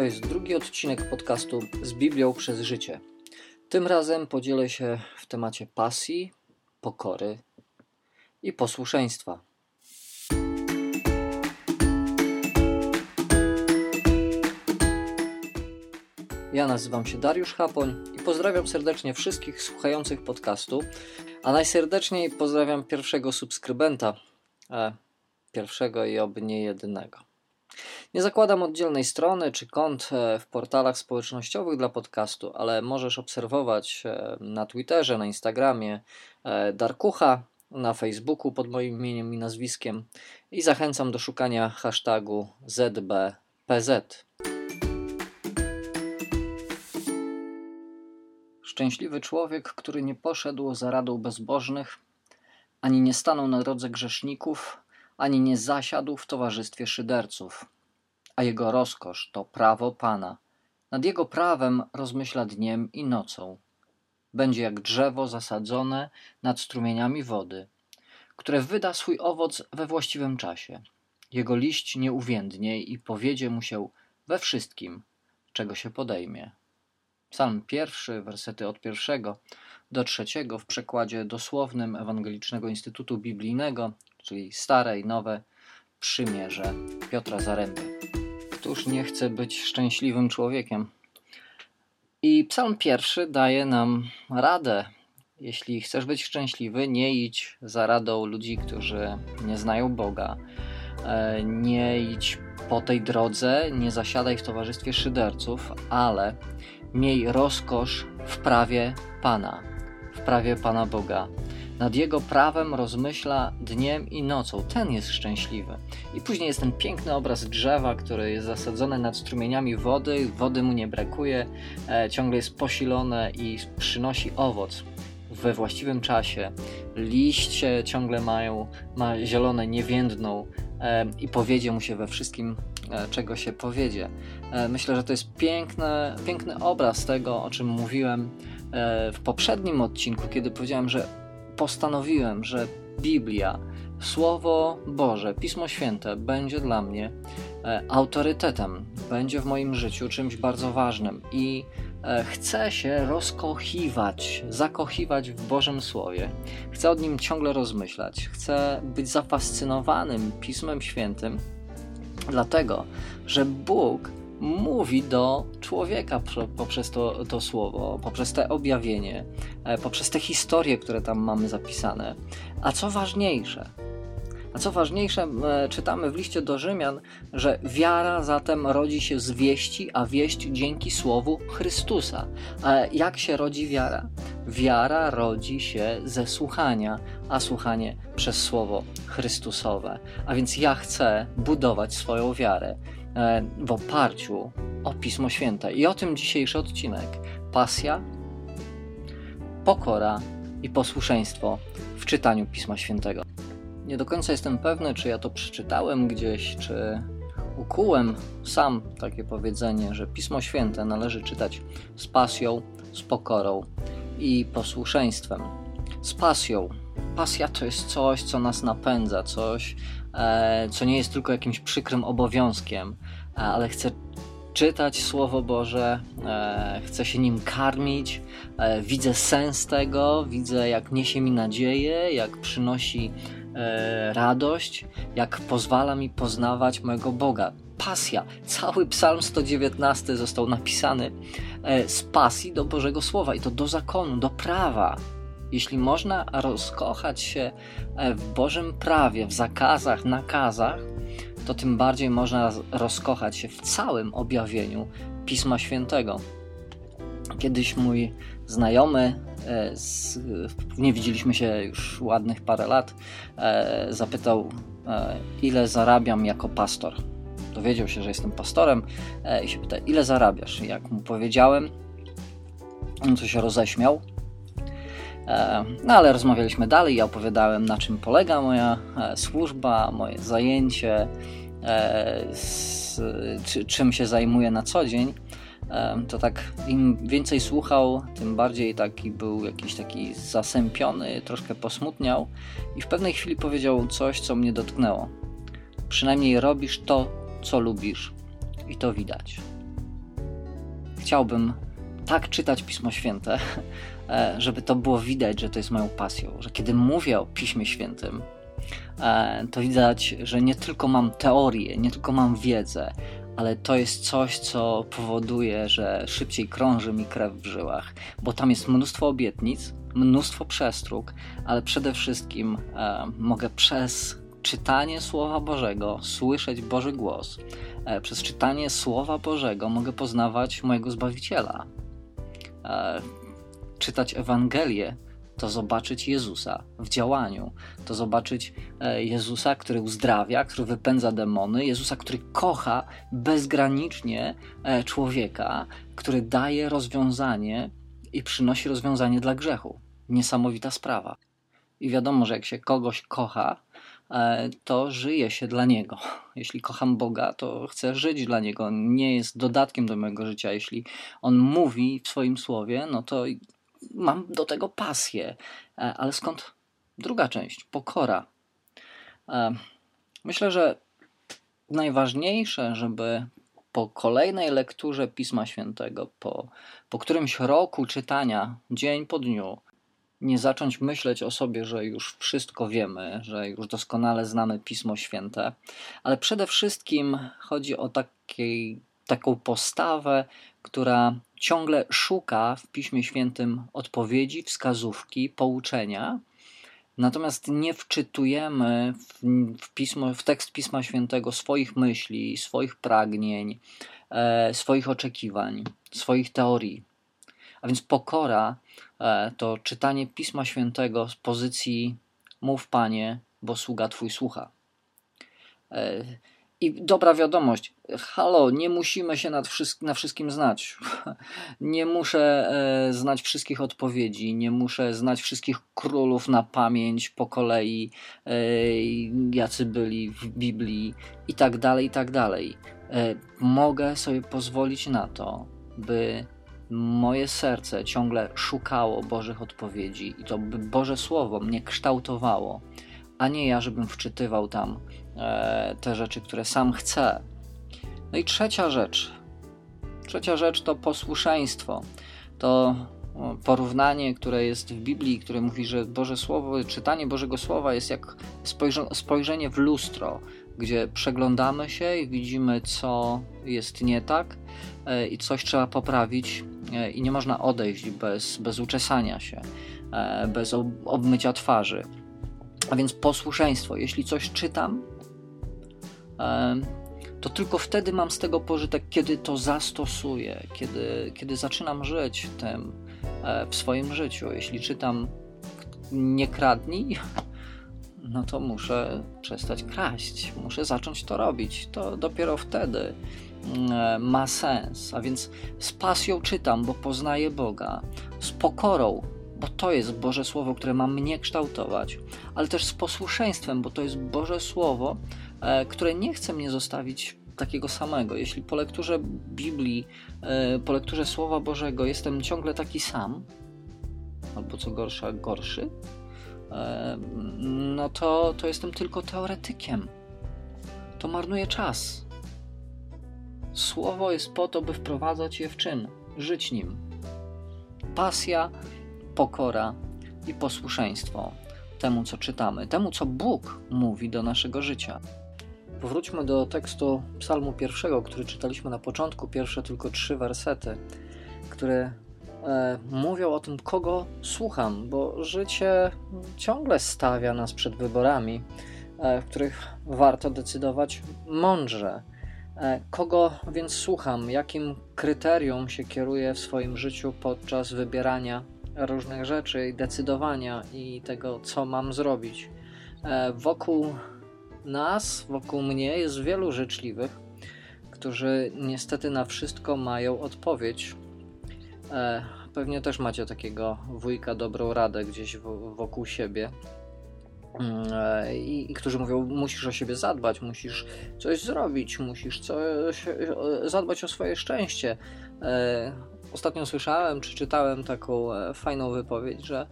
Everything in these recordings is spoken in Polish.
To jest drugi odcinek podcastu Z Biblią przez życie. Tym razem podzielę się w temacie pasji, pokory i posłuszeństwa. Ja nazywam się Dariusz Hapoń i pozdrawiam serdecznie wszystkich słuchających podcastu, a najserdeczniej pozdrawiam pierwszego subskrybenta, pierwszego i oby nie jedynego. Nie zakładam oddzielnej strony czy kont w portalach społecznościowych dla podcastu, ale możesz obserwować na Twitterze, na Instagramie Darkucha, na Facebooku pod moim imieniem i nazwiskiem i zachęcam do szukania hashtagu zBpz. Szczęśliwy człowiek, który nie poszedł za radą bezbożnych, ani nie stanął na drodze grzeszników, ani nie zasiadł w towarzystwie szyderców. A jego rozkosz to prawo Pana. Nad jego prawem rozmyśla dniem i nocą. Będzie jak drzewo zasadzone nad strumieniami wody, które wyda swój owoc we właściwym czasie. Jego liść nie uwiędnie i powiedzie mu się we wszystkim, czego się podejmie. Psalm pierwszy, wersety od 1 do 3 w przekładzie dosłownym Ewangelicznego Instytutu Biblijnego, czyli Stare i Nowe Przymierze Piotra Zaremby. Któż nie chce być szczęśliwym człowiekiem? I Psalm pierwszy daje nam radę. Jeśli chcesz być szczęśliwy, nie idź za radą ludzi, którzy nie znają Boga. Nie idź po tej drodze, nie zasiadaj w towarzystwie szyderców, ale miej rozkosz w prawie Pana Boga. Nad jego prawem rozmyśla dniem i nocą. Ten jest szczęśliwy. I później jest ten piękny obraz drzewa, które jest zasadzone nad strumieniami wody. Wody mu nie brakuje, ciągle jest posilone i przynosi owoc we właściwym czasie. Liście ciągle ma zielone, niewiędną i powiedzie mu się we wszystkim, czego się powiedzie. Myślę, że to jest piękny obraz tego, o czym mówiłem w poprzednim odcinku, kiedy powiedziałem, że postanowiłem, że Biblia, Słowo Boże, Pismo Święte będzie dla mnie autorytetem, będzie w moim życiu czymś bardzo ważnym i chcę się rozkochiwać, zakochiwać w Bożym Słowie. Chcę od nim ciągle rozmyślać, chcę być zafascynowanym Pismem Świętym, dlatego, że Bóg mówi do człowieka poprzez to słowo, poprzez te objawienie, poprzez te historie, które tam mamy zapisane. A co ważniejsze, czytamy w liście do Rzymian, że wiara zatem rodzi się z wieści, a wieść dzięki słowu Chrystusa. A jak się rodzi wiara? Wiara rodzi się ze słuchania, a słuchanie przez słowo Chrystusowe. A więc ja chcę budować swoją wiarę w oparciu o Pismo Święte. I o tym dzisiejszy odcinek. Pasja, pokora i posłuszeństwo w czytaniu Pisma Świętego. Nie do końca jestem pewny, czy ja to przeczytałem gdzieś, czy ukułem sam takie powiedzenie, że Pismo Święte należy czytać z pasją, z pokorą i posłuszeństwem. Z pasją. Pasja to jest coś, co nas napędza, coś, co nie jest tylko jakimś przykrym obowiązkiem, ale chcę czytać Słowo Boże, chcę się nim karmić, widzę sens tego, widzę jak niesie mi nadzieję, jak przynosi radość, jak pozwala mi poznawać mojego Boga. Pasja. Cały Psalm 119 został napisany z pasji do Bożego Słowa i to do zakonu, do prawa. Jeśli można rozkochać się w Bożym prawie, w zakazach, nakazach, to tym bardziej można rozkochać się w całym objawieniu Pisma Świętego. Kiedyś mój znajomy, nie widzieliśmy się już ładnych parę lat, zapytał, ile zarabiam jako pastor. Dowiedział się, że jestem pastorem i się pyta, ile zarabiasz? I jak mu powiedziałem, on coś się roześmiał. No ale rozmawialiśmy dalej, ja opowiadałem, na czym polega moja służba, moje zajęcie, czym się zajmuję na co dzień. To tak im więcej słuchał, tym bardziej taki był jakiś taki zasępiony, troszkę posmutniał i w pewnej chwili powiedział coś, co mnie dotknęło. Przynajmniej robisz to, co lubisz i to widać. chciałbym tak czytać Pismo Święte, żeby to było widać, że to jest moją pasją, że kiedy mówię o Piśmie Świętym, to widać, że nie tylko mam teorię, nie tylko mam wiedzę, ale to jest coś, co powoduje, że szybciej krąży mi krew w żyłach, bo tam jest mnóstwo obietnic, mnóstwo przestróg, ale przede wszystkim mogę przez czytanie Słowa Bożego słyszeć Boży głos. Przez czytanie Słowa Bożego mogę poznawać mojego Zbawiciela. Czytać Ewangelię to zobaczyć Jezusa w działaniu, to zobaczyć Jezusa, który uzdrawia, który wypędza demony, Jezusa, który kocha bezgranicznie człowieka, który daje rozwiązanie i przynosi rozwiązanie dla grzechu. Niesamowita sprawa. I wiadomo, że jak się kogoś kocha, to żyje się dla Niego. Jeśli kocham Boga, to chcę żyć dla Niego. On nie jest dodatkiem do mojego życia. Jeśli On mówi w swoim słowie, no to mam do tego pasję. Ale skąd druga część? Pokora. Myślę, że najważniejsze, żeby po kolejnej lekturze Pisma Świętego, po którymś roku czytania, dzień po dniu, nie zacząć myśleć o sobie, że już wszystko wiemy, że już doskonale znamy Pismo Święte, ale przede wszystkim chodzi o taką postawę, która ciągle szuka w Piśmie Świętym odpowiedzi, wskazówki, pouczenia, natomiast nie wczytujemy w tekst Pisma Świętego swoich myśli, swoich pragnień, swoich oczekiwań, swoich teorii. A więc pokora to czytanie Pisma Świętego z pozycji mów Panie, bo sługa Twój słucha. I dobra wiadomość, halo, nie musimy się na wszystkim znać. Nie muszę znać wszystkich odpowiedzi, nie muszę znać wszystkich królów na pamięć po kolei, jacy byli w Biblii i tak dalej, i tak dalej. Mogę sobie pozwolić na to, by moje serce ciągle szukało Bożych odpowiedzi i to by Boże Słowo mnie kształtowało, a nie ja, żebym wczytywał tam te rzeczy, które sam chcę. No i trzecia rzecz to posłuszeństwo. To porównanie, które jest w Biblii, które mówi, że Boże Słowo, czytanie Bożego Słowa jest jak spojrzenie w lustro, gdzie przeglądamy się i widzimy, co jest nie tak i coś trzeba poprawić i nie można odejść bez uczesania się, bez obmycia twarzy. A więc posłuszeństwo. Jeśli coś czytam, to tylko wtedy mam z tego pożytek, kiedy to zastosuję, kiedy zaczynam żyć tym w swoim życiu. Jeśli czytam nie kradnij, no to muszę przestać kraść, muszę zacząć to robić. To dopiero wtedy ma sens. A więc z pasją czytam, bo poznaję Boga, z pokorą, bo to jest Boże Słowo, które ma mnie kształtować, ale też z posłuszeństwem, bo to jest Boże Słowo, które nie chce mnie zostawić takiego samego. Jeśli po lekturze Biblii, po lekturze Słowa Bożego jestem ciągle taki sam, albo co gorsza, gorszy, no to jestem tylko teoretykiem. To marnuje czas. Słowo jest po to, by wprowadzać je w czyn, żyć nim. Pasja, pokora i posłuszeństwo temu, co czytamy, temu, co Bóg mówi do naszego życia. Powróćmy do tekstu Psalmu pierwszego, który czytaliśmy na początku, pierwsze tylko 3 wersety, które mówią o tym, kogo słucham, bo życie ciągle stawia nas przed wyborami, w których warto decydować mądrze. Kogo więc słucham? Jakim kryterium się kieruję w swoim życiu podczas wybierania różnych rzeczy i decydowania i tego, co mam zrobić? Wokół nas, wokół mnie jest wielu życzliwych, którzy niestety na wszystko mają odpowiedź. Pewnie też macie takiego wujka dobrą radę gdzieś wokół siebie i którzy mówią, musisz o siebie zadbać, musisz coś zrobić, musisz zadbać o swoje szczęście. Ostatnio słyszałem, czy czytałem taką fajną wypowiedź, że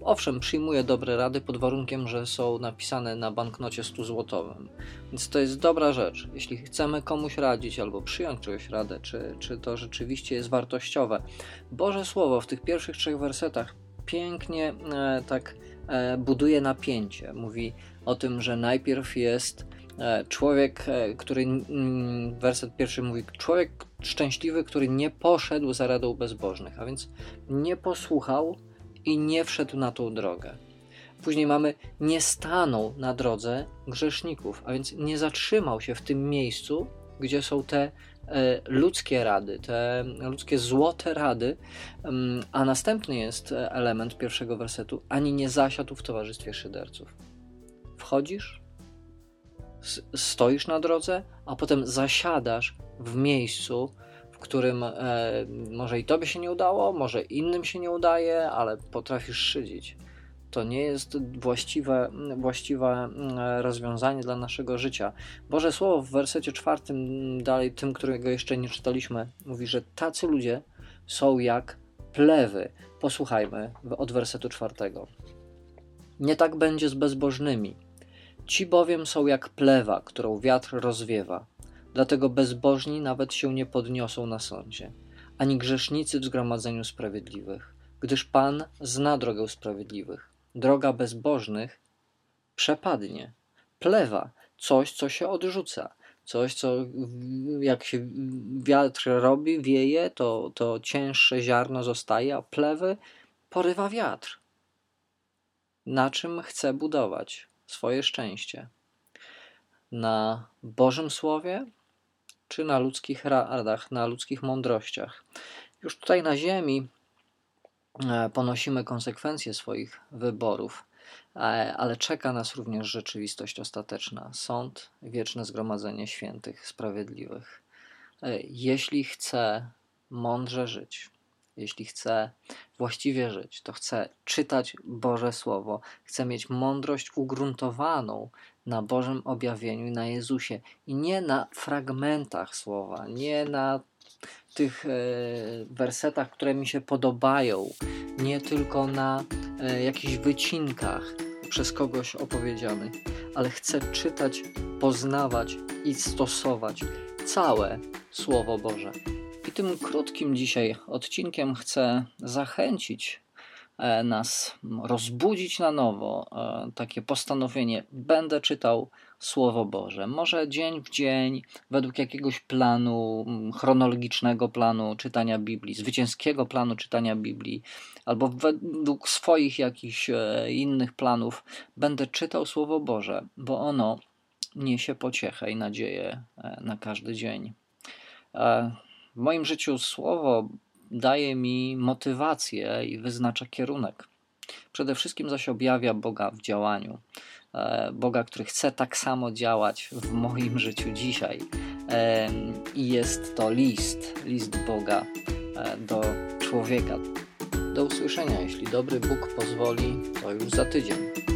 Owszem, przyjmuję dobre rady pod warunkiem, że są napisane na banknocie 100-złotowym. Więc to jest dobra rzecz. Jeśli chcemy komuś radzić albo przyjąć czyjąś radę, czy to rzeczywiście jest wartościowe. Boże Słowo w tych pierwszych 3 wersetach pięknie buduje napięcie. Mówi o tym, że najpierw jest człowiek, który, werset pierwszy mówi, człowiek szczęśliwy, który nie poszedł za radą bezbożnych, a więc nie posłuchał i nie wszedł na tą drogę. Później mamy, nie stanął na drodze grzeszników, a więc nie zatrzymał się w tym miejscu, gdzie są te ludzkie rady, te ludzkie złote rady, a następny jest element pierwszego wersetu, ani nie zasiadł w towarzystwie szyderców. Wchodzisz, stoisz na drodze, a potem zasiadasz w miejscu, w którym może i tobie się nie udało, może innym się nie udaje, ale potrafisz szydzić. To nie jest właściwe rozwiązanie dla naszego życia. Boże Słowo w wersecie 4 dalej, tym, którego jeszcze nie czytaliśmy, mówi, że tacy ludzie są jak plewy. Posłuchajmy od wersetu 4. Nie tak będzie z bezbożnymi. Ci bowiem są jak plewa, którą wiatr rozwiewa. Dlatego bezbożni nawet się nie podniosą na sądzie, ani grzesznicy w zgromadzeniu sprawiedliwych, gdyż Pan zna drogę sprawiedliwych. Droga bezbożnych przepadnie. Plewa, coś, co się odrzuca. Coś, co jak się wiatr robi, wieje, to cięższe ziarno zostaje, a plewy porywa wiatr. Na czym chce budować swoje szczęście? Na Bożym Słowie czy na ludzkich radach, na ludzkich mądrościach? Już tutaj na ziemi ponosimy konsekwencje swoich wyborów, ale czeka nas również rzeczywistość ostateczna, sąd, wieczne zgromadzenie świętych, sprawiedliwych. Jeśli chcę mądrze żyć, jeśli chcę właściwie żyć, to chcę czytać Boże Słowo, chcę mieć mądrość ugruntowaną na Bożym objawieniu i na Jezusie i nie na fragmentach Słowa, nie na tych wersetach, które mi się podobają, nie tylko na jakichś wycinkach przez kogoś opowiedzianych, ale chcę czytać, poznawać i stosować całe Słowo Boże. I tym krótkim dzisiaj odcinkiem chcę zachęcić nas, rozbudzić na nowo takie postanowienie. Będę czytał Słowo Boże. Może dzień w dzień, według jakiegoś planu, chronologicznego planu czytania Biblii, zwycięskiego planu czytania Biblii, albo według swoich jakichś innych planów, będę czytał Słowo Boże, bo ono niesie pociechę i nadzieję na każdy dzień. W moim życiu Słowo daje mi motywację i wyznacza kierunek. Przede wszystkim zaś objawia Boga w działaniu. Boga, który chce tak samo działać w moim życiu dzisiaj. I jest to list Boga do człowieka. Do usłyszenia, jeśli dobry Bóg pozwoli, to już za tydzień.